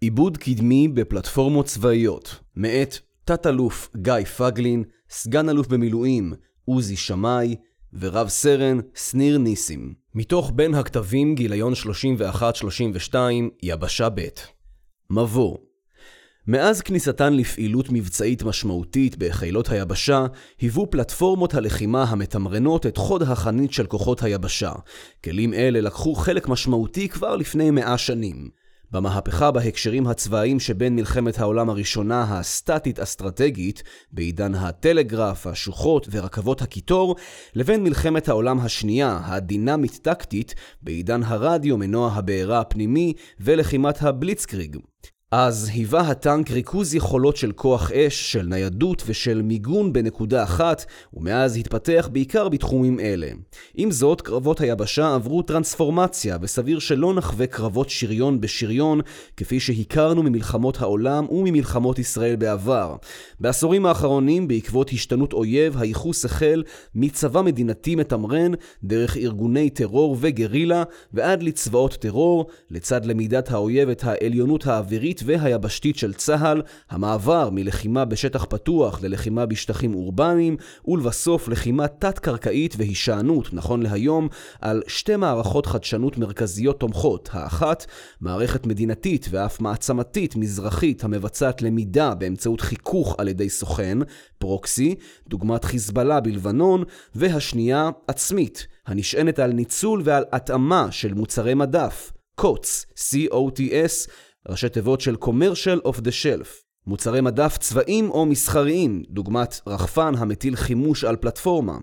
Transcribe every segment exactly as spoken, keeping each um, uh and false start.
עיבוד קדמי בפלטפורמות צבאיות, מאת תת-אלוף גיא פגלין, סגן אלוף במילואים עוזי שמאי ורב סרן סניר ניסים. מתוך בין הכתבים גיליון שלושים ואחת שלושים ושתיים, יבשה ב'. מבוא. מאז כניסתן לפעילות מבצעית משמעותית בחילות היבשה, היוו פלטפורמות הלחימה המתמרנות את חוד החנית של כוחות היבשה. כלים אלה לקחו חלק משמעותי כבר לפני מאה שנים. במהפכה בהקשרים הצבאיים שבין מלחמת העולם הראשונה הסטטית-אסטרטגית, בעידן הטלגרף, השוחות ורכבות הקיטור, לבין מלחמת העולם השנייה הדינמית-טקטית, בעידן הרדיו, מנוע הבעירה הפנימי ולחימת הבליצקריג. אז היווה הטנק ריכוז יכולות של כוח אש, של ניידות ושל מיגון בנקודה אחת, ומאז התפתח בעיקר בתחומים אלה. עם זאת, קרבות היבשה עברו טרנספורמציה, וסביר שלא נחווה קרבות שריון בשריון, כפי שהכרנו ממלחמות העולם וממלחמות ישראל בעבר. בעשורים האחרונים, בעקבות השתנות אויב, הייחוס החל מצבא מדינתי מתמרן, דרך ארגוני טרור וגרילה, ועד לצבאות טרור, לצד למידת האויב את העליונות האווירית והיבשתית של צהל, המעבר מלחימה בשטח פתוח ללחימה בשטחים אורבניים, ולבסוף לחימה תת-קרקעית והישענות, נכון להיום, על שתי מערכות חדשנות מרכזיות תומכות. האחת, מערכת מדינתית ואף מעצמתית מזרחית המבצעת למידה באמצעות חיכוך על ידי סוכן, פרוקסי, דוגמת חיזבאללה בלבנון, והשנייה, עצמית, הנשענת על ניצול ועל התאמה של מוצרי מדף, קוץ, C O T S, ראשי תיבות של Commercial of the Shelf, מוצרי מדף צבאיים או מסחריים, דוגמת רחפן המטיל חימוש על פלטפורמה.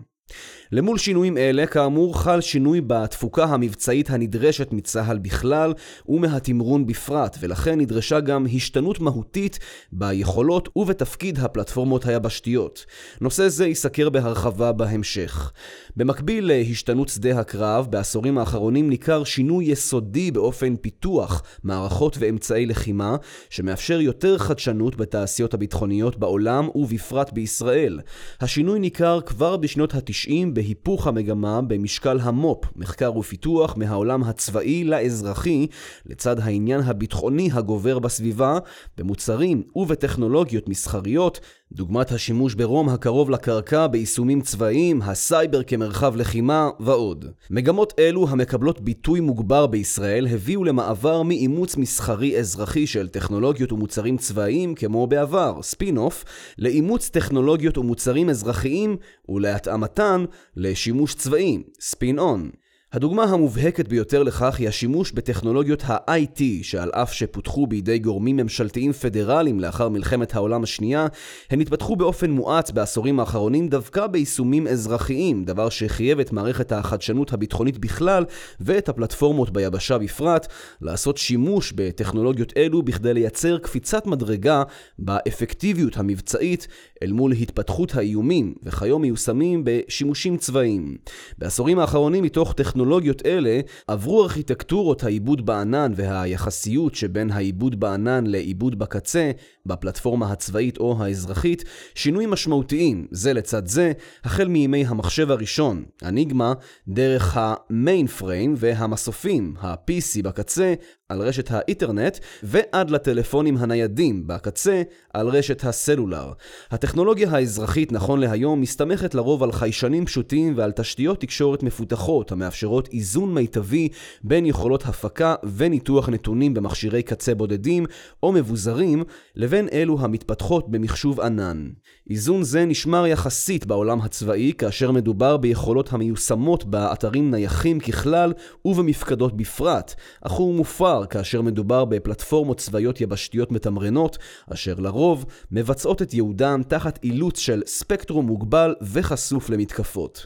למול שינויים אלה, כאמור, חל שינוי בתפוקה המבצעית הנדרשת מצהל בכלל ומהתמרון בפרט, ולכן נדרשה גם השתנות מהותית ביכולות ובתפקיד הפלטפורמות היבשתיות. נושא זה ייסקר בהרחבה בהמשך. במקביל להשתנות שדה הקרב, בעשורים האחרונים ניכר שינוי יסודי באופן פיתוח מערכות ואמצעי לחימה, שמאפשר יותר חדשנות בתעשיות הביטחוניות בעולם ובפרט בישראל. השינוי ניכר כבר בשנות ה-תשעים בהיפוך המגמה במשקל המופ, מחקר ופיתוח מהעולם הצבאי לאזרחי, לצד העניין הביטחוני הגובר בסביבה, במוצרים ובטכנולוגיות מסחריות, דוגמת השימוש ברום הקרוב לקרקע ביישומים צבאיים, הסייבר כמרחב לחימה ועוד. מגמות אלו המקבלות ביטוי מוגבר בישראל הביאו למעבר מאימוץ מסחרי אזרחי של טכנולוגיות ומוצרים צבאיים כמו בעבר, ספינוף, לאימוץ טכנולוגיות ומוצרים אזרחיים ולהתאמתן לשימוש צבאי, ספין-און. הדוגמה המובהקת ביותר לכך היא השימוש בטכנולוגיות ה-I T, שעל אף שפותחו בידי גורמים ממשלתיים פדרליים לאחר מלחמת העולם השנייה, הן התפתחו באופן מואץ בעשורים האחרונים דווקא ביישומים אזרחיים, דבר שחייב את מערכת החדשנות הביטחונית בכלל ואת הפלטפורמות ביבשה בפרט, לעשות שימוש בטכנולוגיות אלו בכדי לייצר קפיצת מדרגה באפקטיביות המבצעית אל מול התפתחות האיומים, וכיום מיושמים בשימושים צבאיים. בעשורים האחרונים, מתוך טכנולוגיות טכנולוגיות אלה עברו ארכיטקטורות העיבוד בענן והיחסיות שבין העיבוד בענן לעיבוד בקצה, בפלטפורמה הצבאית או האזרחית, שינויים משמעותיים זה לצד זה, החל מימי המחשב הראשון, אניגמה, דרך המיינפריים והמסופים, ה-P C בקצה, על רשת האינטרנט, ועד לטלפונים הניידים בקצה, על רשת הסלולר. הטכנולוגיה האזרחית נכון להיום מסתמכת לרוב על חיישנים פשוטים ועל תשתיות תקשורת מפותחות, המאפשרות איזון מיטבי בין יכולות הפקה וניתוח נתונים במכשירי קצה בודדים או מבוזרים, לבין אלו המתפתחות במחשוב ענן. איזון זה נשמר יחסית בעולם הצבאי, כאשר מדובר ביכולות המיושמות באתרים נייחים ככלל ובמפקדות בפרט, אך הוא מופר כאשר מדובר בפלטפורמות צבאיות יבשתיות מתמרנות, אשר לרוב מבצעות את יהודן תחת אילוץ של ספקטרום מוגבל וחשוף למתקפות.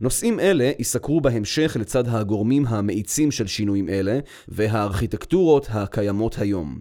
נושאים אלה יסקרו בהמשך לצד הגורמים המאיצים של שינויים אלה והארכיטקטורות הקיימות היום.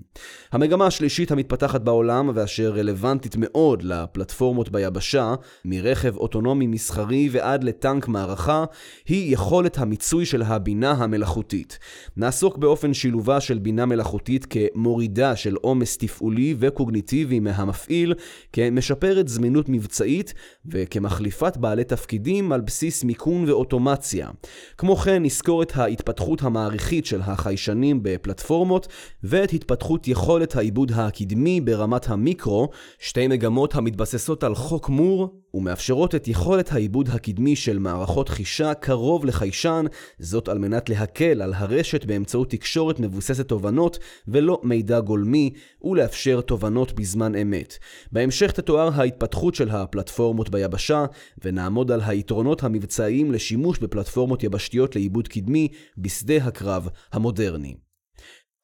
המגמה השלישית המתפתחת בעולם ואשר רלוונטית מאוד לפלטפורמות ביבשה, מרכב אוטונומי מסחרי ועד לטנק מערכה, היא יכולת המיצוי של הבינה המלאכותית. נעסוק באופן שילוב השילובה של בינה מלאכותית כמורידה של עומס תפעולי וקוגניטיבי מהמפעיל, כמשפרת זמינות מבצעית וכמחליפת בעלי תפקידים על בסיס מיקון ואוטומציה. כמו כן נזכור את ההתפתחות המעריכית של החיישנים בפלטפורמות ואת התפתחות יכולת העיבוד הקדמי ברמת המיקרו, שתי מגמות המתבססות על חוק מור ומאפשרות את יכולת העיבוד הקדמי של מערכות חישה קרוב לחיישן, זאת על מנת להקל על הרשת באמצעות תקשורת מבוססת תובנות ולא מידע גולמי, ולאפשר תובנות בזמן אמת. בהמשך תתואר ההתפתחות של הפלטפורמות ביבשה, ונעמוד על היתרונות המבצעיים לשימוש בפלטפורמות יבשתיות לעיבוד קדמי בשדה הקרב המודרני.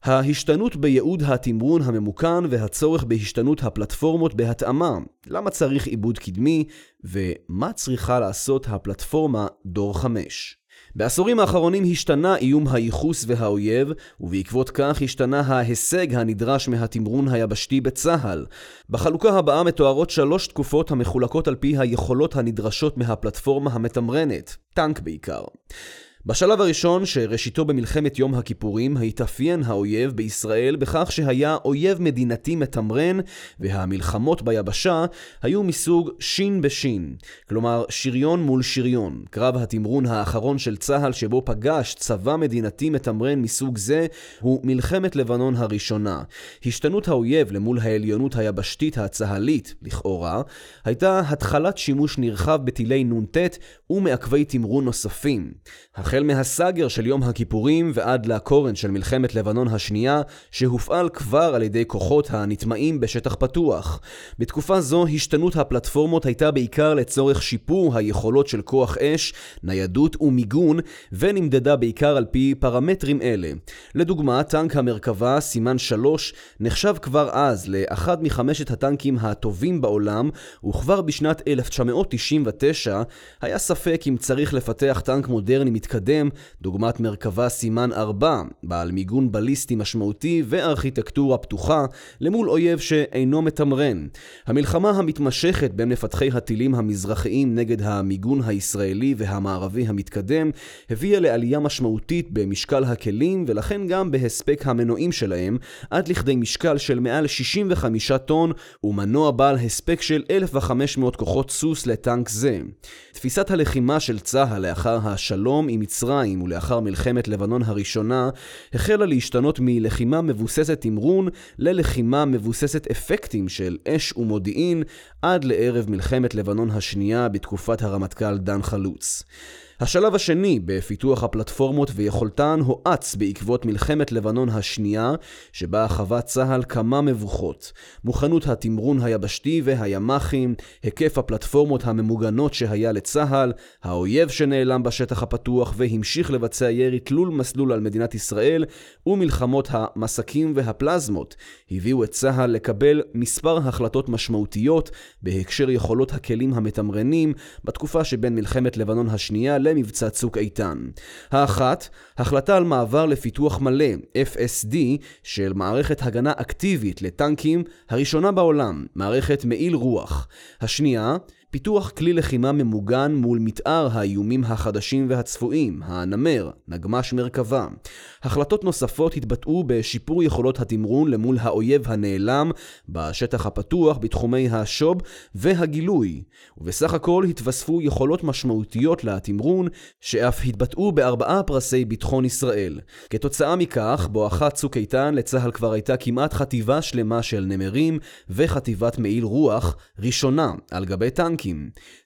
ההשתנות בייעוד התמרון הממוקן והצורך בהשתנות הפלטפורמות בהתאמה. למה צריך עיבוד קדמי ומה צריכה לעשות הפלטפורמה דור חמש? בעשורים האחרונים השתנה איום הייחוס והאויב, ובעקבות כך השתנה ההישג הנדרש מהתמרון היבשתי בצהל. בחלוקה הבאה מתוארות שלוש תקופות המחולקות על פי היכולות הנדרשות מהפלטפורמה המתמרנת, טנק בעיקר. בשלב הראשון, שראשיתו במלחמת יום הכיפורים, התאפיין האויב בישראל בכך שהיה אויב מדינתי מתמרן, והמלחמות ביבשה היו מסוג שין בשין, כלומר שריון מול שריון. קרב התמרון האחרון של צהל שבו פגש צבא מדינתי מתמרן מסוג זה הוא מלחמת לבנון הראשונה. השתנות האויב למול העליונות היבשתית הצהלית, לכאורה, הייתה התחלת שימוש נרחב בטילי נונטט ומעקבי תמרון נוספים. החל מהסגר של יום הכיפורים ועד לקורן של מלחמת לבנון השנייה, שהופעל כבר על ידי כוחות הנטמעים בשטח פתוח. בתקופה זו השתנות הפלטפורמות הייתה בעיקר לצורך שיפור היכולות של כוח אש, ניידות ומיגון, ונמדדה בעיקר על פי פרמטרים אלה. לדוגמה, טנק המרכבה סימן שלוש נחשב כבר אז לאחד מחמשת הטנקים הטובים בעולם, וכבר בשנת אלף תשע מאות תשעים ותשע היה ספק אם צריך לפתח טנק מודרני מתקדם, דוגמת מרכבה סימן ארבע, בעל מיגון בליסטי משמעותי וארכיטקטורה פתוחה, למול אויב שאינו מתמרן. המלחמה המתמשכת בין מפתחי הטילים המזרחיים נגד המיגון הישראלי והמערבי המתקדם הביאה לעלייה משמעותית במשקל הכלים ולכן גם בהספק המנועים שלהם, עד לכדי משקל של מעל שישים וחמישה טון ומנוע בעל הספק של אלף וחמש מאות כוחות סוס לטנק זה. תפיסת הלחימה של צה"ל לאחר השלום עם מצרים ולאחר מלחמת לבנון הראשונה החלה להשתנות מלחימה מבוססת תמרון ללחימה מבוססת אפקטים של אש ומודיעין, עד לערב מלחמת לבנון השנייה בתקופת הרמטכ"ל דן חלוץ. השלב השני בפיתוח הפלטפורמות ויכולתן הואץ בעקבות מלחמת לבנון השנייה, שבה חווה צה"ל כמה מבוכות. מוכנות התמרון היבשתי והימ"חים, היקף הפלטפורמות הממוגנות שהיה לצה"ל, האויב שנעלם בשטח הפתוח והמשיך לבצע ירי תלול מסלול על מדינת ישראל, ומלחמות המסקים והפלזמות, הביאו את צה"ל לקבל מספר החלטות משמעותיות בהקשר יכולות הכלים המתמרנים בתקופה שבין מלחמת לבנון השנייה ל מבצע צוק איתן. האחת, החלטה על מעבר לפיתוח מלא, אף אס די, של מערכת הגנה אקטיבית לטנקים, הראשונה בעולם, מערכת מעיל רוח. השנייה, פיתוח כלי לחימה ממוגן מול מתאר האיומים החדשים והצפויים, הנמר, נגמש מרכבה. החלטות נוספות התבטאו בשיפור יכולות התמרון למול האויב הנעלם בשטח הפתוח בתחומי השוב והגילוי. ובסך הכל התווספו יכולות משמעותיות לתמרון שאף התבטאו בארבעה פרסי ביטחון ישראל. כתוצאה מכך, בואכה צוק איתן לצהל כבר הייתה כמעט חטיבה שלמה של נמרים וחטיבת מעיל רוח ראשונה על גבי טנק.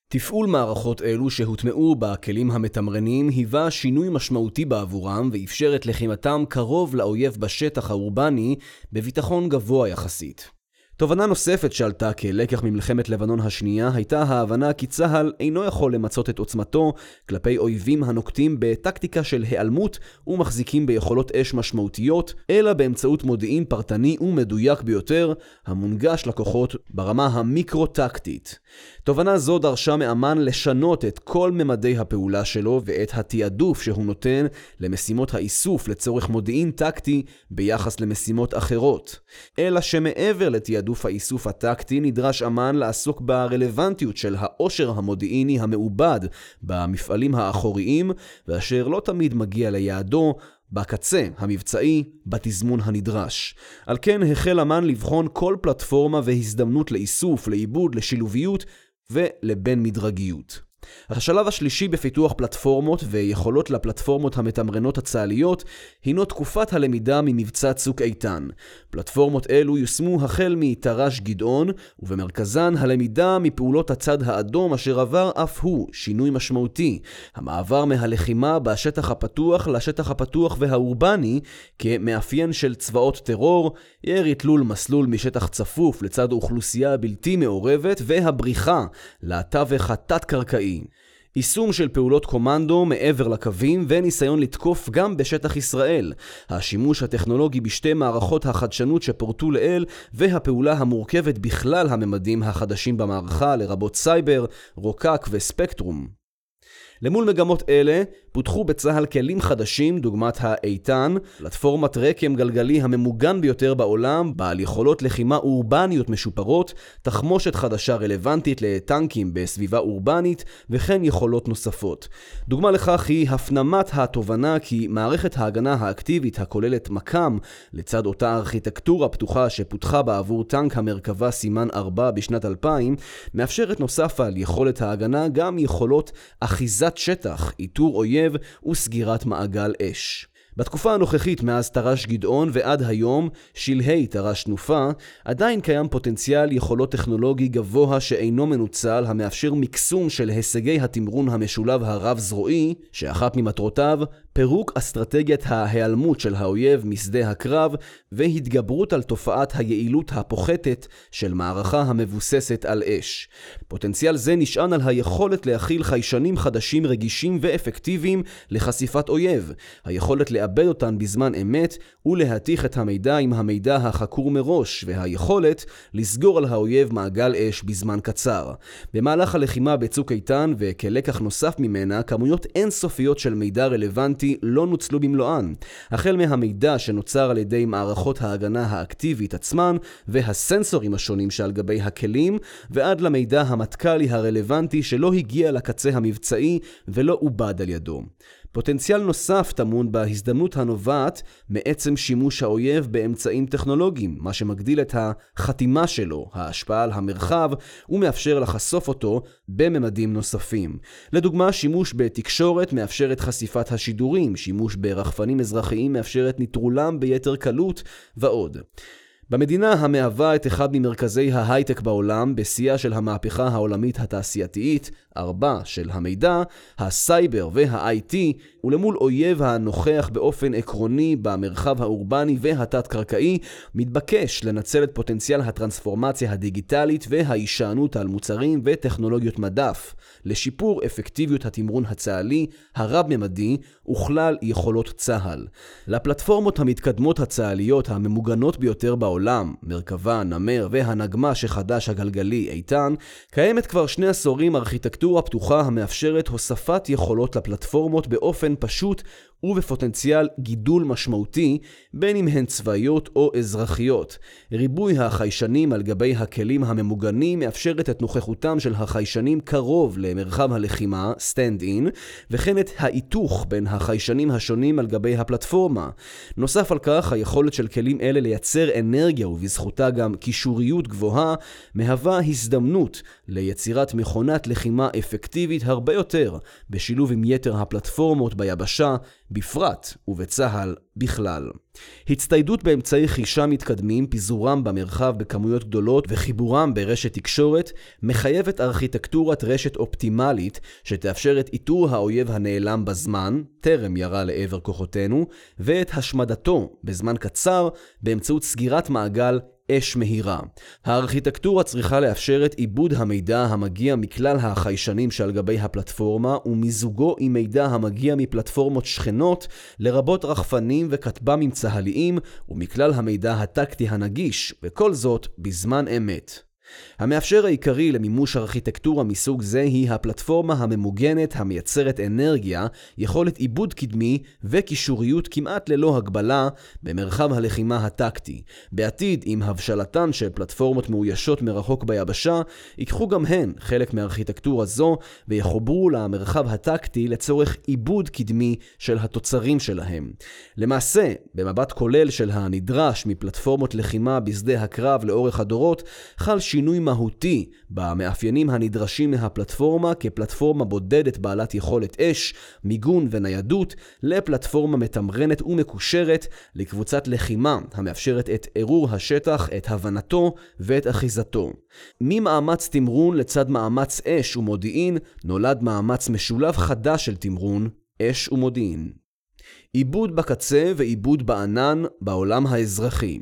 תפעול מערכות אלו שהוטמעו בכלים המתמרנים היווה שינוי משמעותי בעבורם ואפשר את לחימתם קרוב לאויב בשטח האורבני בביטחון גבוה יחסית. תובנה נוספת שעלתה כלקח ממלחמת לבנון השנייה הייתה ההבנה כי צה"ל אינו יכול למצות את עוצמתו כלפי אויבים הנוקטים בטקטיקה של היעלמות ומחזיקים ביכולות אש משמעותיות, אלא באמצעות מודיעין פרטני ומדויק ביותר המונגש לכוחות ברמה המיקרו-טקטית. תובנה זו דרשה מאמן לשנות את כל ממדי הפעולה שלו ואת התיעדוף שהוא נותן למשימות האיסוף לצורך מודיעין טקטי ביחס למשימות אחרות. אלא שמעבר לתיעדוף לתעדוף האיסוף הטקטי נדרש אמן לעסוק ברלוונטיות של העושר המודיעיני המעובד במפעלים האחוריים, ואשר לא תמיד מגיע ליעדו, בקצה המבצעי, בתזמון הנדרש. על כן החל אמן לבחון כל פלטפורמה והזדמנות לאיסוף, לעיבוד, לשילוביות ולבין מדרגיות. השלב השלישי בפיתוח פלטפורמות ויכולות לפלטפורמות המתמרנות הצהליות הינו תקופת הלמידה ממבצע צוק איתן. פלטפורמות אלו יושמו החל מתר"ש גדעון, ובמרכזן הלמידה מפעולות הצד האדום אשר עבר אף הוא שינוי משמעותי. המעבר מהלחימה בשטח הפתוח לשטח הפתוח והאורבני כמאפיין של צבאות טרור, ירי תלול מסלול משטח צפוף לצד אוכלוסייה בלתי מעורבת והבריחה לתווך התת-קרקעי. יישום של פעולות קומנדו מעבר לקווים וניסיון לתקוף גם בשטח ישראל. השימוש הטכנולוגי בשתי מערכות החדשנות שפורטו לאל והפעולה המורכבת בכלל הממדים החדשים במערכה לרבות סייבר, רוקק וספקטרום. למול מגמות אלה פותחו בצהל כלים חדשים דוגמת האיתן, פלטפורמת רקם גלגלי הממוגן ביותר בעולם, בעל יכולות לחימה אורבניות משופרות, תחמושת חדשה רלוונטית לטנקים בסביבה אורבנית וכן יכולות נוספות. דוגמה לכך היא הפנמת התובנה כי מערכת ההגנה האקטיבית הכוללת מקם לצד אותה ארכיטקטורה פתוחה שפותחה בעבור טנק המרכבה סימן ארבע בשנת אלפיים, מאפשרת נוסף על יכולת ההגנה גם יכולות אחיזת שטח, איתור אויב וסגירת מעגל אש. בתקופה הנוכחית מאז תר"ש גדעון ועד היום, שלהי תר"ש תנופה, עדיין קיים פוטנציאל יכולות טכנולוגי גבוה שאינו מנוצל, המאפשר מקסום של הישגי התמרון המשולב הרב-זרועי, שאחת ממטרותיו פירוק אסטרטגיית ההיעלמות של האויב משדה הקרב והתגברות על תופעת היעילות הפוחתת של מערכה המבוססת על אש. פוטנציאל זה נשען על היכולת להכיל חיישנים חדשים רגישים ואפקטיביים לחשיפת אויב, היכולת לאבד אותן בזמן אמת ולהתיך את המידע עם המידע החקור מראש, והיכולת לסגור על האויב מעגל אש בזמן קצר. במהלך הלחימה בצוק איתן וכלקח נוסף ממנה, כמויות אינסופיות של מידע רלוונטי לא נוצלו במלואן, החל מהמידע שנוצר על ידי מערכות ההגנה האקטיבית עצמן והסנסורים השונים שעל גבי הכלים, ועד למידע המטכלי הרלוונטי שלא הגיע לקצה המבצעי ולא עובד על ידו. פוטנציאל נוסף טמון בהזדמנות הנובעת מעצם שימוש האויב באמצעים טכנולוגיים, מה שמגדיל את החתימה שלו, ההשפעה על המרחב, ומאפשר לחשוף אותו בממדים נוספים. לדוגמה, שימוש בתקשורת מאפשר את חשיפת השידורים, שימוש ברחפנים אזרחיים מאפשר את ניטרולם ביתר קלות ועוד. במדינה המהווה את אחד ממרכזי ההייטק בעולם, בשיאה של המהפכה העולמית התעשייתית, ארבע של המידע, הסייבר וה-איי טי, ולמול אויב הנוכח באופן עקרוני במרחב האורבני והתת-קרקעי, מתבקש לנצל את פוטנציאל הטרנספורמציה הדיגיטלית וההישענות על מוצרים וטכנולוגיות מדף, לשיפור אפקטיביות התמרון הצהלי, הרב-ממדי וכלל יכולות צהל. לפלטפורמות המתקדמות הצהליות הממוגנות ביותר בעולם, העולם, מרכבה, נמר והנגמה שחדש הגלגלי איתן, קיימת כבר שני עשורים ארכיטקטורה פתוחה המאפשרת הוספת יכולות לפלטפורמות באופן פשוט ובפוטנציאל גידול משמעותי, בין אם הן צבאיות או אזרחיות. ריבוי החיישנים על גבי הכלים הממוגנים מאפשרת את נוכחותם של החיישנים קרוב למרחב הלחימה, סטנד-אין, וכן את ההיתוך בין החיישנים השונים על גבי הפלטפורמה. נוסף על כך, היכולת של כלים אלה לייצר אנרגיה ובזכותה גם קישוריות גבוהה, מהווה הזדמנות ליצירת מכונת לחימה אפקטיבית הרבה יותר, בשילוב עם יתר הפלטפורמות ביבשה, בפרט ובצהל בכלל. הצטיידות באמצעי חישה מתקדמים, פיזורם במרחב בכמויות גדולות וחיבורם ברשת תקשורת מחייבת ארכיטקטורת רשת אופטימלית שתאפשר את איתור האויב הנעלם בזמן, טרם ירה לעבר כוחותינו, ואת השמדתו בזמן קצר באמצעות סגירת מעגל אש מהירה. הארכיטקטורה צריכה לאפשר את עיבוד המידע המגיע מכלל החיישנים שעל גבי הפלטפורמה ומזוגו עם מידע המגיע מפלטפורמות שכנות, לרבות רחפנים וכתב"מים צהליים, ומכלל המידע הטקטי הנגיש, וכל זאת בזמן אמת. המאפשר העיקרי למימוש ארכיטקטורה מסוג זה היא הפלטפורמה הממוגנת המייצרת אנרגיה, יכולת עיבוד קדמי וקישוריות כמעט ללא הגבלה במרחב הלחימה הטקטי. בעתיד, עם הבשלתן של פלטפורמות מאוישות מרחוק ביבשה, ייקחו גם הן חלק מארכיטקטורה זו ויחוברו למרחב הטקטי לצורך עיבוד קדמי של התוצרים שלהם. למעשה, במבט כולל של הנדרש מפלטפורמות לחימה בשדה הקרב לאורך הדורות, חל שינוי מהותי במאפיינים הנדרשים מהפלטפורמה כפלטפורמה בודדת בעלת יכולת אש, מיגון וניידות לפלטפורמה מתמרנת ומקושרת לקבוצת לחימה המאפשרת את עירור השטח, את הבנתו ואת אחיזתו. ממאמץ תמרון לצד מאמץ אש ומודיעין נולד מאמץ משולב חדש של תמרון, אש ומודיעין. עיבוד בקצה ועיבוד בענן בעולם האזרחי.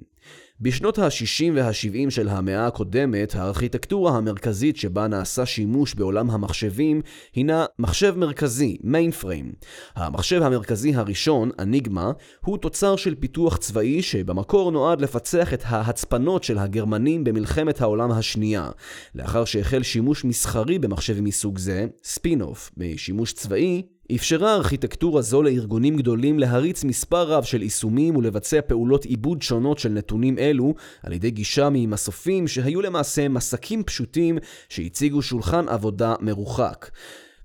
בשנות ה-שישים וה-שבעים של המאה הקודמת, הארכיטקטורה המרכזית שבה נעשה שימוש בעולם המחשבים הינה מחשב מרכזי, מיינפריים. המחשב המרכזי הראשון, אניגמה, הוא תוצר של פיתוח צבאי שבמקור נועד לפצח את ההצפנות של הגרמנים במלחמת העולם השנייה. לאחר שהחל שימוש מסחרי במחשב מסוג זה, ספינוף, בשימוש צבאי, אפשרה ארכיטקטורה זו לארגונים גדולים להריץ מספר רב של יישומים ולבצע פעולות עיבוד שונות של נתונים אלו על ידי גישה ממסופים שהיו למעשה מסקים פשוטים שהציגו שולחן עבודה מרוחק.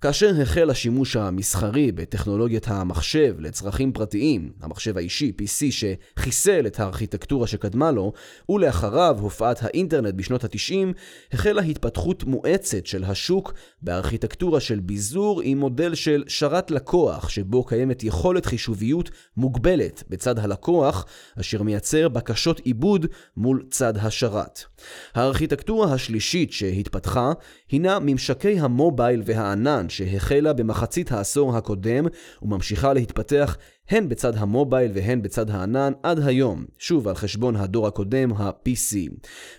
כאשר החל השימוש המסחרי בטכנולוגיית המחשב לצרכים פרטיים, המחשב האישי פי סי שחיסל את הארכיטקטורה שקדמה לו, ולאחריו הופעת האינטרנט בשנות ה-התשעים, החלה התפתחות מואצת של השוק בארכיטקטורה של ביזור עם מודל של שרת לקוח, שבו קיימת יכולת חישוביות מוגבלת בצד הלקוח, אשר מייצר בקשות עיבוד מול צד השרת. הארכיטקטורה השלישית שהתפתחה הינה ממשקי המובייל והענן, שהחלה במחצית העשור הקודם וממשיכה להתפתח הן בצד המובייל והן בצד הענן עד היום, שוב על חשבון הדור הקודם, ה-פי סי.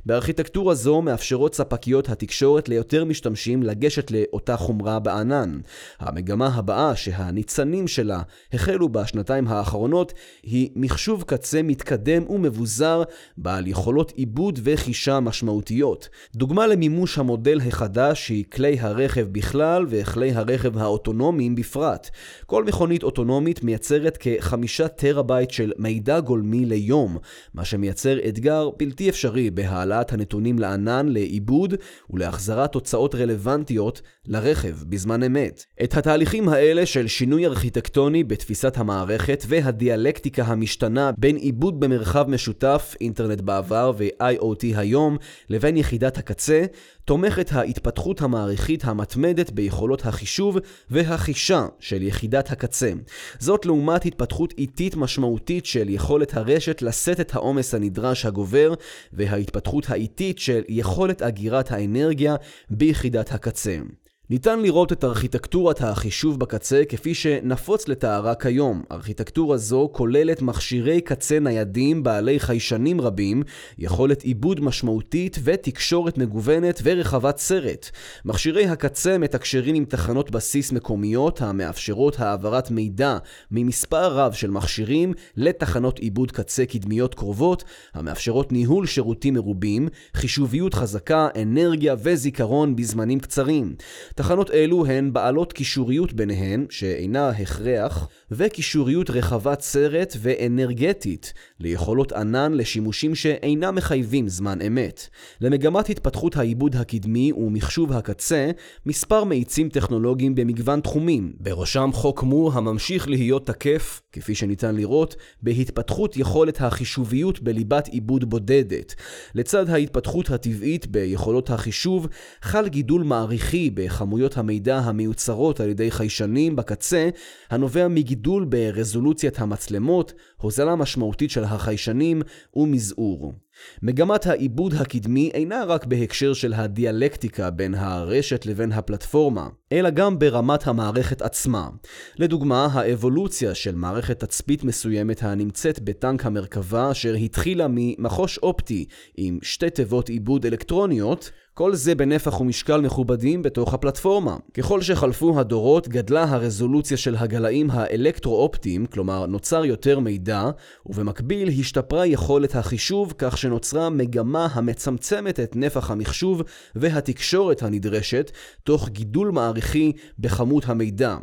בארכיטקטורה זו מאפשרות ספקיות התקשורת ליותר משתמשים לגשת לאותה חומרה בענן. המגמה הבאה שהניצנים שלה החלו בשנתיים האחרונות היא מחשוב קצה מתקדם ומבוזר בעל יכולות עיבוד וחישה משמעותיות. דוגמה למימוש המודל החדש היא כלי הרכב בכלל וכלי הרכב האוטונומיים בפרט. כל מכונית אוטונומית מייצרת כחמישה טראבייט של מידע גולמי ליום, מה שמייצר אתגר בלתי אפשרי בהעלאת הנתונים לענן לעיבוד ולהחזרת תוצאות רלוונטיות לרכב בזמן אמת. את התהליכים האלה של שינוי ארכיטקטוני בתפיסת המערכת והדיאלקטיקה המשתנה בין עיבוד במרחב משותף, אינטרנט בעבר ו-איי או טי היום, לבין יחידת הקצה, תומכת ההתפתחות המעריכית המתמדת ביכולות החישוב והחישה של יחידת הקצה. זאת לעומת התפתחות איטית משמעותית של יכולת הרשת לשאת את העומס הנדרש הגובר וההתפתחות האיטית של יכולת אגירת האנרגיה ביחידת הקצה. ניתן לראות את ארכיטקטורת החישוב בקצה כפי שנפוץ לתארה כיום. ארכיטקטורה זו כוללת מכשירי קצה ניידים בעלי חיישנים רבים, יכולת עיבוד משמעותית ותקשורת מגוונת ורחבת סרט. מכשירי הקצה מתקשרים עם תחנות בסיס מקומיות המאפשרות העברת מידע ממספר רב של מכשירים לתחנות עיבוד קצה קדמיות קרובות, המאפשרות ניהול שירותים מרובים, חישוביות חזקה, אנרגיה וזיכרון בזמנים קצרים. תחנות אלו הן בעלות קישוריות ביניהן, שאינה הכרח, וקישוריות רחבת סרט ואנרגטית, ליכולות ענן לשימושים שאינה מחייבים זמן אמת. למגמת התפתחות העיבוד הקדמי ומחשוב הקצה, מספר מאיצים טכנולוגיים במגוון תחומים, בראשם חוק מור הממשיך להיות תקף, כפי שניתן לראות, בהתפתחות יכולת החישוביות בליבת עיבוד בודדת. לצד ההתפתחות הטבעית ביכולות החישוב, חל גידול מעריכי בחמויות המידע המיוצרות על ידי חיישנים בקצה, הנובע מגידול ברזולוציית המצלמות, הוזלה משמעותית של החיישנים ומזעור. מגמת העיבוד הקדמי אינה רק בהקשר של הדיאלקטיקה בין הרשת לבין הפלטפורמה, אלא גם ברמת המערכת עצמה. לדוגמה, האבולוציה של מערכת תצפית מסוימת הנמצאת בטנק המרכבה, אשר התחילה ממחוש אופטי עם שתי תיבות עיבוד אלקטרוניות, כל זה בנפח ומשקל מכובדים בתוך הפלטפורמה. ככל שחלפו הדורות גדלה הרזולוציה של הגלאים האלקטרואופטיים, כלומר נוצר יותר מידע, ובמקביל השתפרה יכולת החישוב כך שנוצרה מגמה המצמצמת את נפח המחשוב והתקשורת הנדרשת, תוך גידול מעריכי בכמות המידע.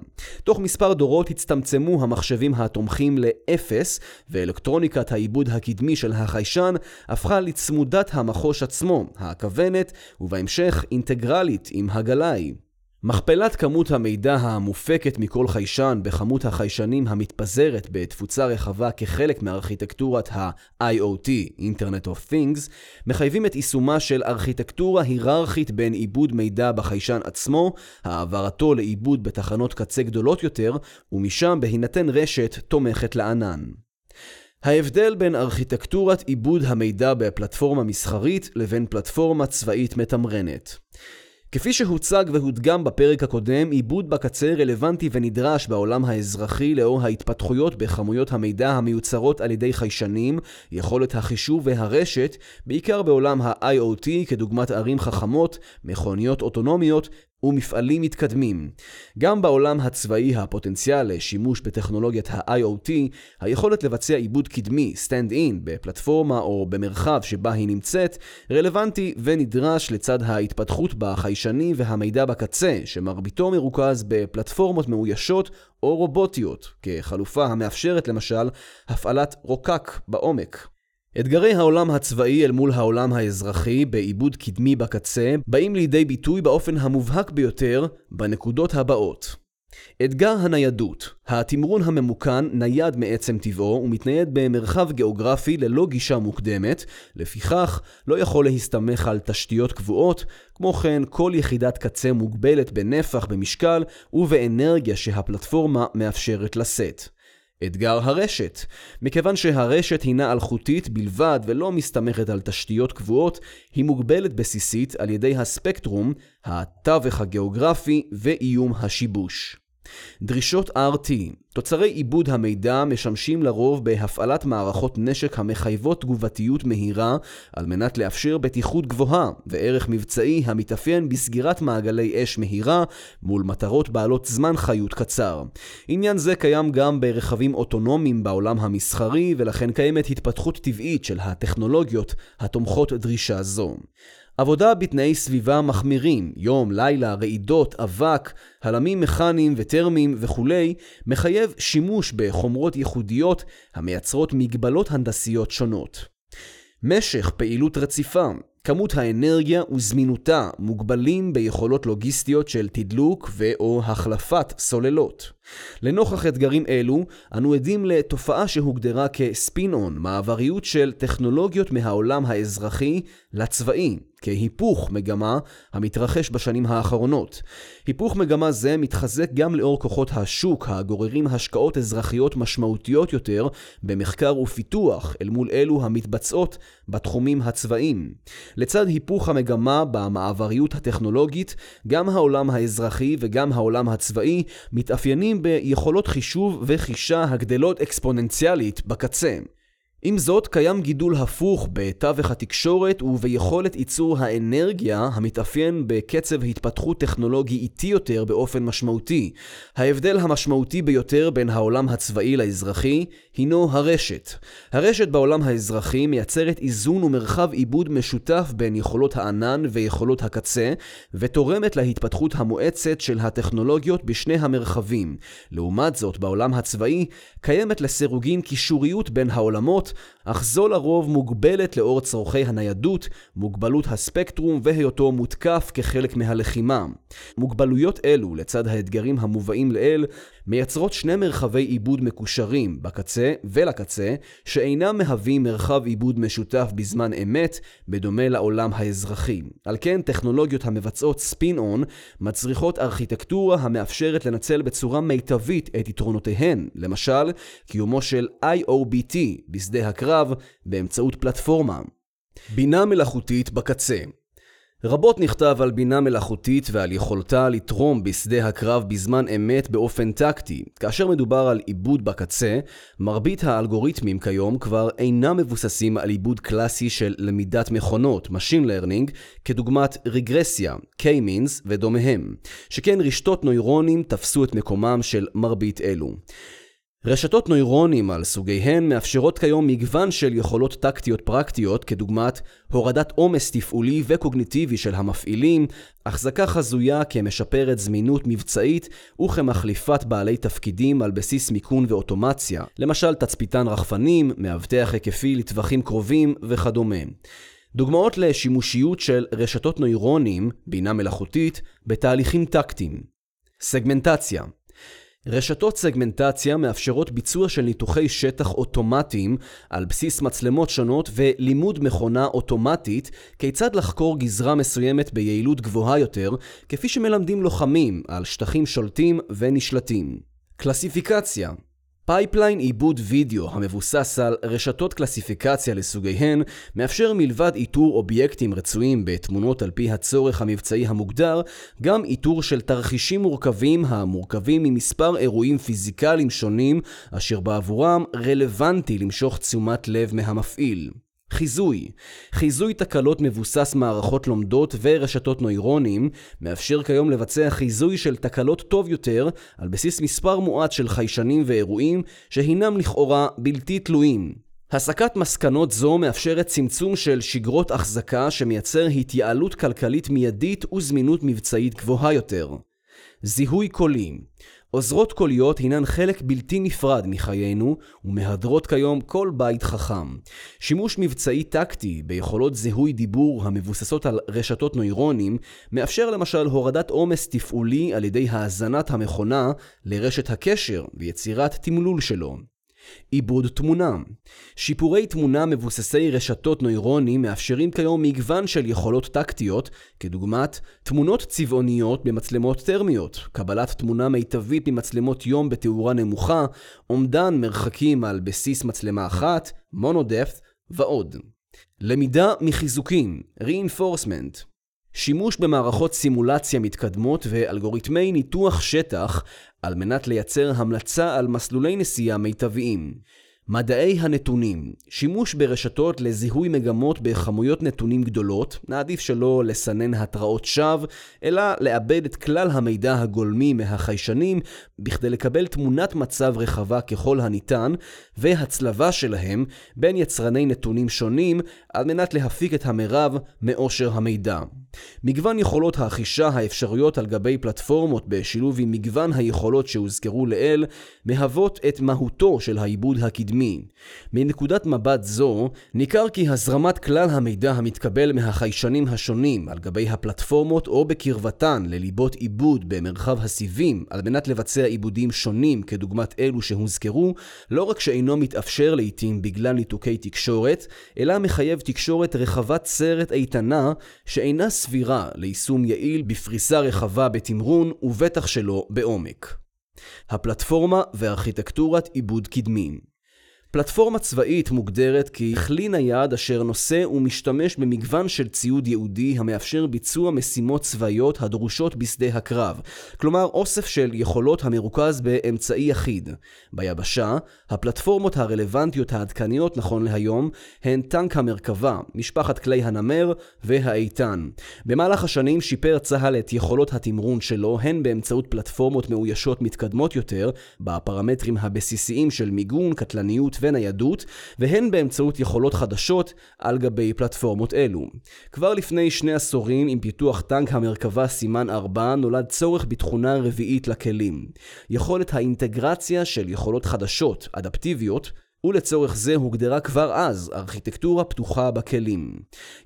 תוך מספר דורות הצטמצמו המחשבים התומכים לאפס, ואלקטרוניקת העיבוד הקדמי של החיישן הפכה לצמודת המחוש עצמו, הכוונת, ובהמשך אינטגרלית עם הגלאי. מכפלת כמות המידע המופקת מכל חיישן בכמות החיישנים המתפזרת בתפוצה רחבה כחלק מארכיטקטורת ה-איי או טי, Internet of Things, מחייבים את יישומה של ארכיטקטורה היררכית בין עיבוד מידע בחיישן עצמו, העברתו לעיבוד בתחנות קצה גדולות יותר, ומשם בהינתן רשת תומכת לענן. ההבדל בין ארכיטקטורת עיבוד המידע בפלטפורמה מסחרית לבין פלטפורמה צבאית מתמרנת. כפי שהוצג והודגם בפרק הקודם, עיבוד בקצה רלוונטי ונדרש בעולם האזרחי לאור ההתפתחויות בכמויות המידע המיוצרות על ידי חיישנים, יכולת החישוב והרשת, בעיקר בעולם ה-איי או טי כדוגמת ערים חכמות, מכוניות אוטונומיות ומפעלים מתקדמים. גם בעולם הצבאי הפוטנציאל לשימוש בטכנולוגיית ה-איי או טי, היכולת לבצע עיבוד קדמי, סטנד-אין, בפלטפורמה או במרחב שבה היא נמצאת, רלוונטי ונדרש לצד ההתפתחות בחיישני והמידע בקצה, שמרביתו מרוכז בפלטפורמות מאוישות או רובוטיות, כחלופה המאפשרת למשל הפעלת רוקק בעומק. אתגרי העולם הצבאי אל מול העולם האזרחי בעיבוד קדמי בקצה באים לידי ביטוי באופן המובהק ביותר בנקודות הבאות. אתגר הניידות. התמרון הממוכן נייד מעצם טבעו ומתנייד במרחב גיאוגרפי ללא גישה מוקדמת, לפיכך לא יכול להסתמך על תשתיות קבועות, כמו כן כל יחידת קצה מוגבלת בנפח, במשקל ובאנרגיה שהפלטפורמה מאפשרת לשאת. אתגר הרשת. מכיוון שהרשת הינה אלחוטית בלבד ולא מסתמכת על תשתיות קבועות, היא מוגבלת בסיסית על ידי הספקטרום, התווך הגיאוגרפי ואיום השיבוש. דרישות אר טי. תוצרי עיבוד המידע משמשים לרוב בהפעלת מערכות נשק המחייבות תגובתיות מהירה על מנת לאפשר בטיחות גבוהה וערך מבצעי המתאפיין בסגירת מעגלי אש מהירה מול מטרות בעלות זמן חיות קצר. עניין זה קיים גם ברכבים אוטונומיים בעולם המסחרי, ולכן קיימת התפתחות טבעית של הטכנולוגיות התומכות דרישה זו. עבודה בתנאי סביבה מחמירים, יום, לילה, רעידות, אבק, הלמים מכניים וטרמיים וכו', מחייב שימוש בחומרות ייחודיות המייצרות מגבלות הנדסיות שונות. משך פעילות רציפה, כמות האנרגיה וזמינותה מוגבלים ביכולות לוגיסטיות של תדלוק ואו החלפת סוללות. לנוכח אתגרים אלו, אנו עדים לתופעה שהוגדרה כספין-און, מעבריות של טכנולוגיות מהעולם האזרחי לצבאי, כהיפוך מגמה המתרחש בשנים האחרונות. היפוך מגמה זה מתחזק גם לאור כוחות השוק הגוררים השקעות אזרחיות משמעותיות יותר במחקר ופיתוח אל מול אלו המתבצעות בתחומים הצבאיים. לצד היפוך המגמה במעבריות הטכנולוגית, גם העולם האזרחי וגם העולם הצבאי מתאפיינים ביכולות חישוב וחישה הגדלות אקספוננציאלית בקצה. עם זאת, קיים גידול הפוך בתווך התקשורת וביכולת ייצור האנרגיה המתאפיין בקצב התפתחות טכנולוגי איטי יותר באופן משמעותי. ההבדל המשמעותי ביותר בין העולם הצבאי לאזרחי הינו הרשת. הרשת בעולם האזרחי מייצרת איזון ומרחב עיבוד משותף בין יכולות הענן ויכולות הקצה, ותורמת להתפתחות המואצת של הטכנולוגיות בשני המרחבים. לעומת זאת, בעולם הצבאי קיימת לסירוגין קישוריות בין העולמות, אך זו לרוב מוגבלת לאור צורכי הניידות, מוגבלות הספקטרום והיותו מותקף כחלק מהלחימה. מוגבלויות אלו, לצד האתגרים המובאים לאל, מייצרות שני מרחבי עיבוד מקושרים, בקצה ולקצה, שאינם מהווים מרחב עיבוד משותף בזמן אמת, בדומה לעולם האזרחי. על כן, טכנולוגיות המבצעות ספין-און מצריכות ארכיטקטורה המאפשרת לנצל בצורה מיטבית את יתרונותיהן, למשל, קיומו של איי או בי טי, בשדה הקרב, באמצעות פלטפורמה. בינה מלאכותית בקצה. רבות נכתב על בינה מלאכותית ועל יכולתה לתרום בשדה הקרב בזמן אמת באופן טקטי. כאשר מדובר על עיבוד בקצה, מרבית האלגוריתמים כיום כבר אינם מבוססים על עיבוד קלאסי של למידת מכונות, Machine Learning, כדוגמת רגרסיה, K-means ודומיהם, שכן רשתות נוירונים תפסו את מקומם של מרבית אלו. רשתות נוירונים על סוגיהן מאפשרות כיום מגוון של יכולות טקטיות פרקטיות כדוגמת הורדת עומס תפעולי וקוגניטיבי של המפעילים, החזקה חזויה כמשפרת זמינות מבצעית וכמחליפת בעלי תפקידים על בסיס מיקון ואוטומציה, למשל תצפיתן רחפנים, מאבטח היקפי לטווחים קרובים וכדומה. דוגמאות לשימושיות של רשתות נוירונים, בינה מלאכותית, בתהליכים טקטיים. סגמנטציה. רשתות סגמנטציה מאפשרות ביצוע של ניתוחי שטח אוטומטיים על בסיס מצלמות שונות ולימוד מכונה אוטומטית כיצד לחקור גזרה מסוימת ביעילות גבוהה יותר, כפי שמלמדים לוחמים על שטחים שולטים ונשלטים. קלסיפיקציה. פייפליין עיבוד וידאו המבוסס על רשתות קלסיפיקציה לסוגיהן מאפשר מלבד איתור אובייקטים רצויים בתמונות על פי הצורך המבצעי המוגדר, גם איתור של תרחישים מורכבים המורכבים ממספר אירועים פיזיקליים שונים אשר בעבורם רלוונטי למשוך תשומת לב מהמפעיל. חיזוי. חיזוי תקלות מבוסס מערכות לומדות ורשתות נוירונים מאפשר כיום לבצע חיזוי של תקלות טוב יותר על בסיס מספר מועט של חיישנים ואירועים שהינם לכאורה בלתי תלויים. הסקת מסקנות זו מאפשרת צמצום של שגרות החזקה שמייצר התייעלות כלכלית מיידית וזמינות מבצעית גבוהה יותר. זיהוי קולי. עוזרות קוליות הינן חלק בלתי נפרד מחיינו ומהדרות כיום כל בית חכם. שימוש מבצעי טקטי ביכולות זיהוי דיבור המבוססות על רשתות נוירונים מאפשר למשל הורדת עומס תפעולי על ידי האזנת המכונה לרשת הקשר ויצירת תמלול שלו. עיבוד תמונה. שיפורי תמונה מבוססי רשתות נוירונים מאפשרים כיום מגוון של יכולות טקטיות, כדוגמת תמונות צבעוניות במצלמות תרמיות, קבלת תמונה מיטבית ממצלמות יום בתאורה נמוכה, אומדן מרחקים על בסיס מצלמה אחת, מונודפת ועוד. למידה מחיזוקים, reinforcement. שימוש במערכות סימולציה מתקדמות ואלגוריתמי ניתוח שטח על מנת לייצר המלצה על מסלולי נסיעה מיטביים. מדעי הנתונים. שימוש ברשתות לזיהוי מגמות בכמויות נתונים גדולות, נעדיף שלא לסנן התראות שווא, אלא לאבד את כלל המידע הגולמי מהחיישנים, בכדי לקבל תמונת מצב רחבה ככל הניתן, והצלבה שלהם בין יצרני נתונים שונים, על מנת להפיק את המרב מאושר המידע. מגוון יכולות החישה האפשרויות על גבי פלטפורמות בשילוב עם מגוון היכולות שהוזכרו לאל, מהוות את מהותו של העיבוד הקדמי. מנקודת מבט זו, ניכר כי הזרמת כלל המידע המתקבל מהחיישנים השונים על גבי הפלטפורמות או בקרבתן לליבות עיבוד במרחב הסיבים, על מנת לבצע עיבודים שונים כדוגמת אלו שהוזכרו, לא רק שאינו מתאפשר לעתים בגלל ניתוקי תקשורת, אלא מחייב תקשורת רחבת סרט איתנה שאינה סביבה סבירה ליישום יעיל בפריסה רחבה בתמרון ובטח שלא בעומק. הפלטפורמה וארכיטקטורת עיבוד קדמי. פלטפורמה צבאית מוגדרת ככלי נייד אשר נושא ומשתמש במגוון של ציוד ייעודי המאפשר ביצוע משימות צבאיות הדרושות בשדה הקרב, כלומר אוסף של יכולות המרוכז באמצעי יחיד. ביבשה, הפלטפורמות הרלוונטיות העדכניות נכון להיום הן טנק המרכבה, משפחת כלי הנמר והאיתן. במהלך השנים שיפר צהל את יכולות התמרון שלו הן באמצעות פלטפורמות מאוישות מתקדמות יותר, בפרמטרים הבסיסיים של מיגון, קטלניות וניידות, והן באמצעות יכולות חדשות על גבי פלטפורמות אלו. כבר לפני שני עשורים עם פיתוח טנק המרכבה סימן ארבע נולד צורך בתכונה רביעית לכלים, יכולת האינטגרציה של יכולות חדשות, אדפטיביות, ולצורך זה הוגדרה כבר אז ארכיטקטורה פתוחה בכלים.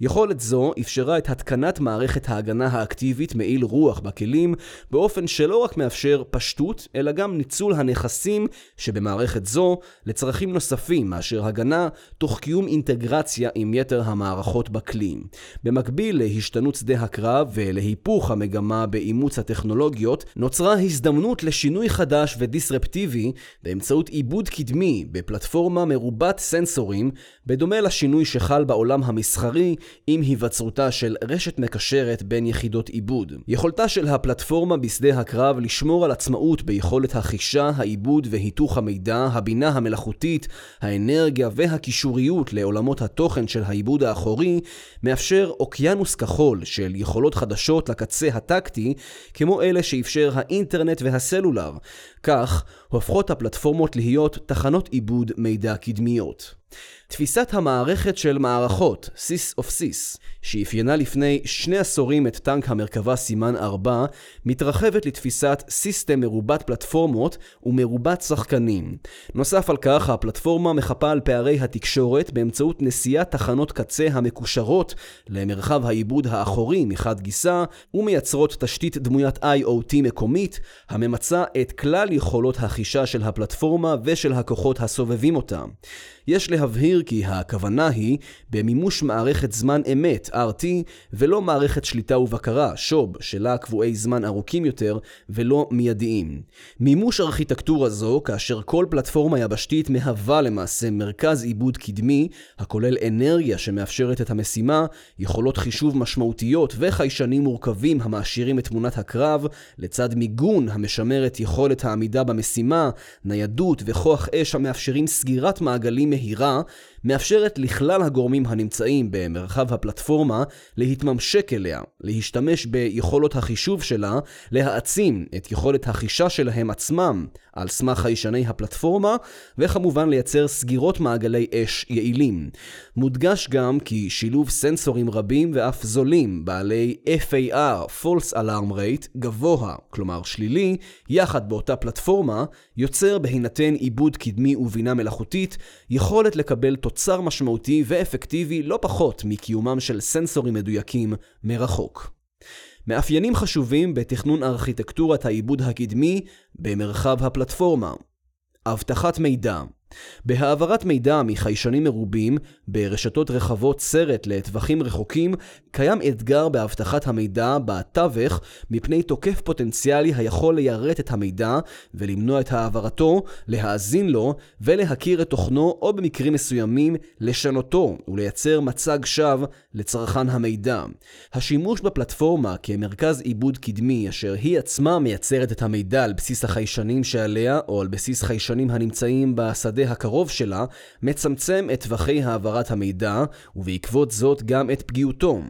יכולת זו אפשרה את התקנת מערכת ההגנה האקטיבית מעיל רוח בכלים, באופן שלא רק מאפשר פשטות, אלא גם ניצול הנכסים שבמערכת זו לצרכים נוספים מאשר הגנה, תוך קיום אינטגרציה עם יתר המערכות בכלים. במקביל להשתנות שדה הקרב ולהיפוך המגמה באימוץ הטכנולוגיות, נוצרה הזדמנות לשינוי חדש ודיסרפטיבי באמצעות עיבוד קדמי בפלטפורמה פלטפורמה מרובת סנסורים, בדומה לשינוי שחל בעולם המסחרי עם היווצרותה של רשת מקשרת בין יחידות עיבוד. יכולתה של הפלטפורמה בשדה הקרב לשמור על עצמאות ביכולת החישה, העיבוד והיתוך המידע, הבינה המלאכותית, האנרגיה והקישוריות לעולמות התוכן של העיבוד האחורי, מאפשר אוקיינוס כחול של יכולות חדשות לקצה הטקטי, כמו אלה שאפשר האינטרנט והסלולר. כך הופכות הפלטפורמות להיות תחנות עיבוד מידע קדמיות. תפיסת המערכת של מערכות, Sys of Sys, שאפיינה לפני שני עשורים את טנק המרכבה סימן ארבע, מתרחבת לתפיסת סיסטם מרובת פלטפורמות ומרובת שחקנים. נוסף על כך, הפלטפורמה מחפה על פערי התקשורת באמצעות נסיעת תחנות קצה המקושרות למרחב העיבוד האחורי מחד גיסה, ומייצרות תשתית דמוית איי או טי מקומית, הממצה את כלל יכולות החישה של הפלטפורמה ושל הכוחות הסובבים אותה. יש להבהיר כי הכוונה היא במימוש מערכת זמן אמת, אר טי, ולא מערכת שליטה ובקרה, שוב, שלה קבועי זמן ארוכים יותר ולא מיידיים. מימוש ארכיטקטורה זו, כאשר כל פלטפורמה יבשתית מהווה למעשה מרכז עיבוד קדמי, הכולל אנרגיה שמאפשרת את המשימה, יכולות חישוב משמעותיות וחיישנים מורכבים המעשירים את תמונת הקרב, לצד מיגון המשמר את יכולת העמידה במשימה, ניידות וכוח אש המאפשרים סגירת מעגלים מהירה, מאפשרת לכלל הגורמים הנמצאים במרחב הפלטפורמה להתממשק אליה, להשתמש ביכולות החישוב שלה, להעצים את יכולת החישה שלהם עצמם על סמך חיישני הפלטפורמה, וכמובן לייצר סגירות מעגלי אש יעילים. מודגש גם כי שילוב סנסורים רבים ואף זולים בעלי אף איי אר, False Alarm Rate, גבוה, כלומר שלילי, יחד באותה פלטפורמה, יוצר בהינתן עיבוד קדמי ובינה מלאכותית, יכולת לקבל תוצר משמעותי ואפקטיבי לא פחות מקיומם של סנסורים מדויקים מרחוק. מאפיינים חשובים בתכנון ארכיטקטורת העיבוד הקדמי במרחב הפלטפורמה. אבטחת מידע. בהעברת מידע מחיישנים מרובים ברשתות רחבות סרט לטווחים רחוקים, קיים אתגר בהבטחת המידע בתווך מפני תוקף פוטנציאלי היכול ליירט את המידע ולמנוע את העברתו, להאזין לו ולהכיר את תוכנו, או במקרים מסוימים לשנותו ולייצר מצג שווא לצרכן המידע. השימוש בפלטפורמה כמרכז עיבוד קדמי, אשר היא עצמה מייצרת את המידע על בסיס החיישנים שעליה או על בסיס חיישנים הנמצאים בשדה הקרוב שלה, מצמצם את טווחי העברת המידע, ובעקבות זאת גם את פגיעותו.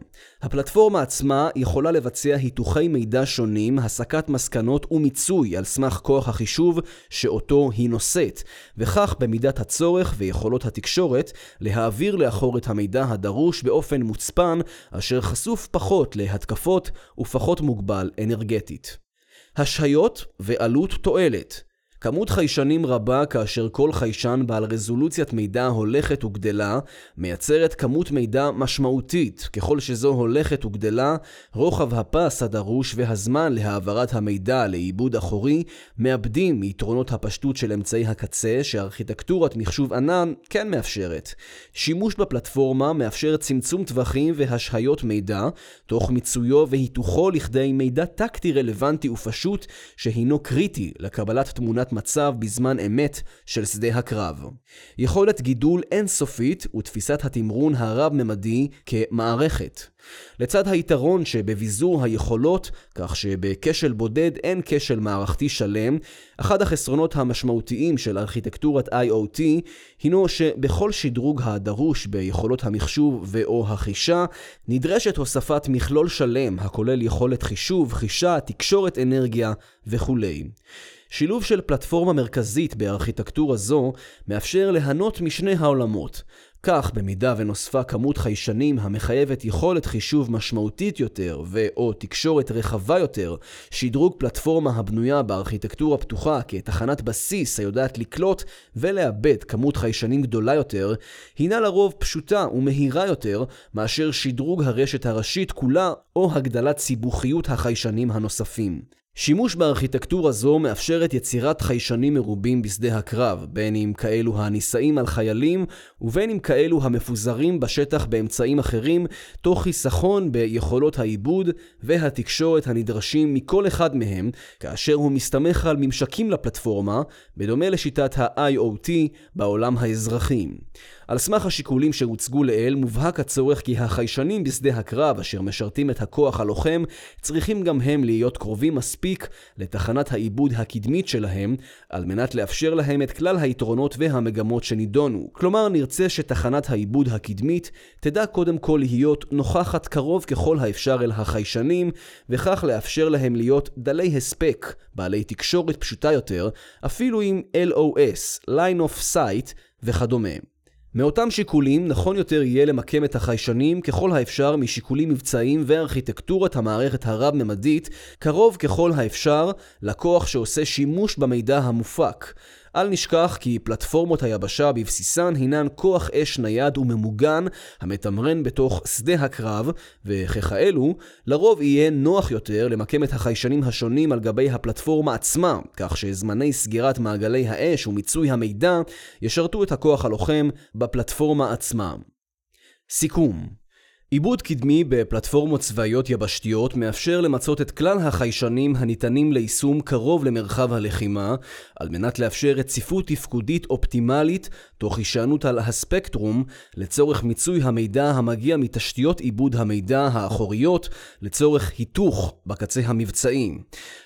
הפלטפורמה עצמה יכולה לבצע היתוכי מידע שונים, הסקת מסקנות ומיצוי על סמך כוח החישוב שאותו היא נושאת, וכך במידת הצורך ויכולות התקשורת להעביר לאחור את המידע הדרוש באופן מוצפן, אשר חשוף פחות להתקפות ופחות מוגבל אנרגטית. השהיות ועלות תועלת. כמות חיישנים רבה, כאשר כל חיישן בעל רזולוציית מידע הולכת וגדלה, מייצרת כמות מידע משמעותית. ככל שזו הולכת וגדלה, רוחב הפס הדרוש והזמן להעברת המידע לעיבוד אחורי מאבדים מיתרונות הפשטות של אמצעי הקצה שארכיטקטורת מחשוב ענן כן מאפשרת. שימוש בפלטפורמה מאפשר צמצום טווחים והשהיות מידע, תוך מיצויו והיתוכו לכדי מידע טקטי רלוונטי ופשוט שהינו קריטי לקבלת תמונת מצב בזמן אמת של שדה הקרב. יכולת גידול אינסופית ותפיסת התמרון הרב-ממדי כמערכת. לצד היתרון שבביזור היכולות, כך שבקשל בודד אין קשל מערכתי שלם, אחד החסרונות המשמעותיים של ארכיטקטורת איי או טי הינו שבכל שדרוג הדרוש ביכולות המחשוב ואו החישה, נדרשת הוספת מכלול שלם הכולל יכולת חישוב, חישה, תקשורת אנרגיה וכו'. שילוב של פלטפורמה מרכזית בארכיטקטורה זו מאפשר להנות משני העולמות. כך, במידה ונוספה כמות חיישנים המחייבת יכולת חישוב משמעותית יותר ואו תקשורת רחבה יותר, שדרוג פלטפורמה הבנויה בארכיטקטורה פתוחה כתחנת בסיס היודעת לקלוט ולאבד כמות חיישנים גדולה יותר, הינה לרוב פשוטה ומהירה יותר מאשר שדרוג הרשת הראשית כולה או הגדלת סיבוכיות החיישנים הנוספים. שימוש בארכיטקטורה זו מאפשרת יצירת חיישנים מרובים בשדה הקרב, בין אם כאלו הנישאים על חיילים ובין אם כאלו המפוזרים בשטח באמצעים אחרים, תוך חיסכון ביכולות העיבוד והתקשורת הנדרשים מכל אחד מהם, כאשר הוא מסתמך על ממשקים לפלטפורמה, בדומה לשיטת ה-איי או טי בעולם האזרחים. על סמך השיקולים שהוצגו לאל, מובהק הצורך כי החיישנים בשדה הקרב אשר משרתים את הכוח הלוחם צריכים גם הם להיות קרובים מספיק לתחנת העיבוד הקדמית שלהם על מנת לאפשר להם את כלל היתרונות והמגמות שנידונו. כלומר, נרצה שתחנת העיבוד הקדמית תדע קודם כל להיות נוכחת קרוב ככל האפשר אל החיישנים, וכך לאפשר להם להיות דלי הספק, בעלי תקשורת פשוטה יותר, אפילו עם אל או אס, Line of Sight וכדומה. מאותם שיקולים נכון יותר יהיה למקם את החיישנים ככל האפשר משיקולים מבצעיים וארכיטקטורת המערכת הרב-ממדית קרוב ככל האפשר לכוח שעושה שימוש במידע המופק. אל נשכח כי פלטפורמות היבשה בבסיסן הינן כוח אש נייד וממוגן המתמרן בתוך שדה הקרב, וככאלו לרוב יהיה נוח יותר למקם את החיישנים השונים על גבי הפלטפורמה עצמה, כך שזמני סגירת מעגלי האש ומיצוי המידע ישרתו את הכוח הלוחם בפלטפורמה עצמה. סיכום: עיבוד קדמי בפלטפורמות צבאיות יבשתיות מאפשר למצות את כלל החיישנים הניתנים ליישום קרוב למרחב הלחימה, על מנת לאפשר רציפות תפקודית אופטימלית תוך הישענות על הספקטרום לצורך מיצוי המידע המגיע מתשתיות עיבוד המידע האחוריות לצורך היתוך בקצה המבצעי.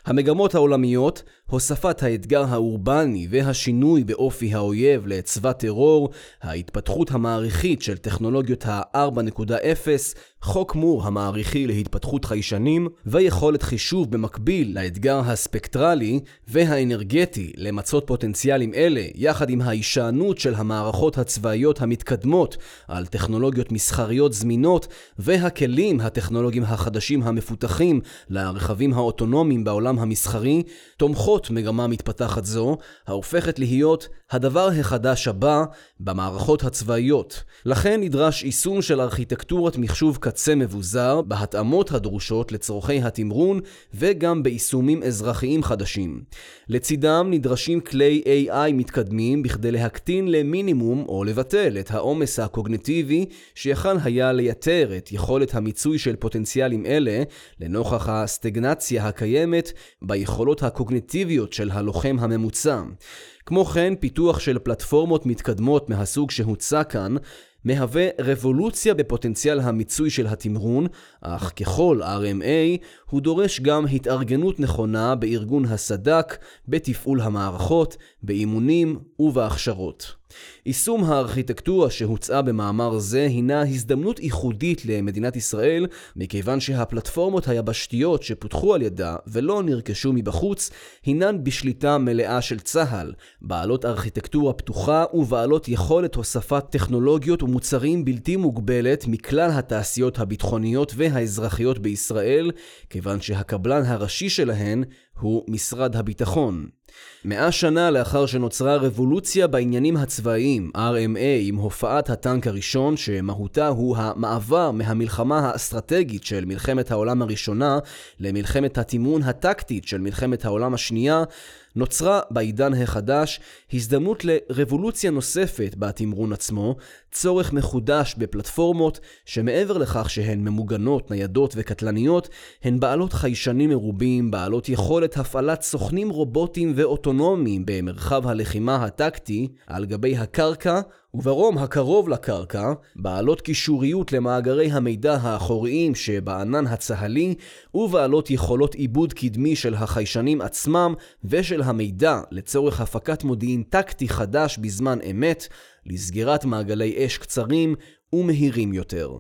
המגמות העולמיות: הוספת האתגר האורבני והשינוי באופי האויב לצבא טרור, ההתפתחות המעריכית של טכנולוגיות ה-ארבע נקודה אפס, חוק מור המעריכי להתפתחות חיישנים, ויכולת חישוב במקביל לאתגר הספקטרלי והאנרגטי למצות פוטנציאלים אלה, יחד עם ההישענות של המערכות הצבאיות המתקדמות על טכנולוגיות מסחריות זמינות והכלים הטכנולוגיים החדשים המפותחים לרכבים האוטונומיים בעולם המסחרי, תומכות מגמה מתפתחת זו ההופכת להיות הדבר החדש הבא במערכות הצבאיות. לכן נדרש יישום של ארכיטקטורת מחשוב קצה מבוזר בהתאמות הדרושות לצורכי התמרון וגם ביישומים אזרחיים חדשים. לצידם נדרשים כלי איי איי מתקדמים בכדי להקטין למינימום או לבטל את העומס הקוגניטיבי שיכל היה לייתר את יכולת המיצוי של פוטנציאלים אלה לנוכח הסטגנציה הקיימת ביכולות הקוגניטיביות של הלוחם הממוצע. כמו כן, פיתוח של פלטפורמות מתקדמות מהסוג שהוצע כאן מהווה רבולוציה בפוטנציאל המיצוי של התמרון, אך ככל אר אם איי הוא דורש גם התארגנות נכונה בארגון הסדק, בתפעול המערכות, באימונים ובהכשרות. יישום הארכיטקטורה שהוצעה במאמר זה הינה הזדמנות ייחודית למדינת ישראל, מכיוון שהפלטפורמות היבשתיות שפותחו על ידה ולא נרכשו מבחוץ הינן בשליטה מלאה של צה"ל, בעלות ארכיטקטורה פתוחה ובעלות יכולת הוספת טכנולוגיות ומוצרים בלתי מוגבלת מכלל התעשיות הביטחוניות והאזרחיות בישראל, כיוון שהקבלן הראשי שלהן הוא משרד הביטחון. מאה שנה לאחר שנוצרה רבולוציה בעניינים הצבאיים, אר אם איי עם הופעת הטנק הראשון, שמהותה הוא המעבר מהמלחמה האסטרטגית של מלחמת העולם הראשונה למלחמת התמרון הטקטית של מלחמת העולם השנייה, נוצרה בעידן החדש הזדמנות לרבולוציה נוספת בתמרון עצמו, צורך מחודש בפלטפורמות שמעבר לכך שהן ממוגנות, ניידות וקטלניות, הן בעלות חיישנים מרובים, בעלות יכולת הפעלת סוכנים רובוטים ואוטונומיים במרחב הלחימה הטקטי על גבי הקרקע וברום הקרוב לקרקע, בעלות קישוריות למאגרי המידע האחוריים שבענן הצהלי, ובעלות יכולות עיבוד קדמי של החיישנים עצמם ושל המידע לצורך הפקת מודיעין טקטי חדש בזמן אמת, לסגירת מעגלי אש קצרים ומהירים יותר.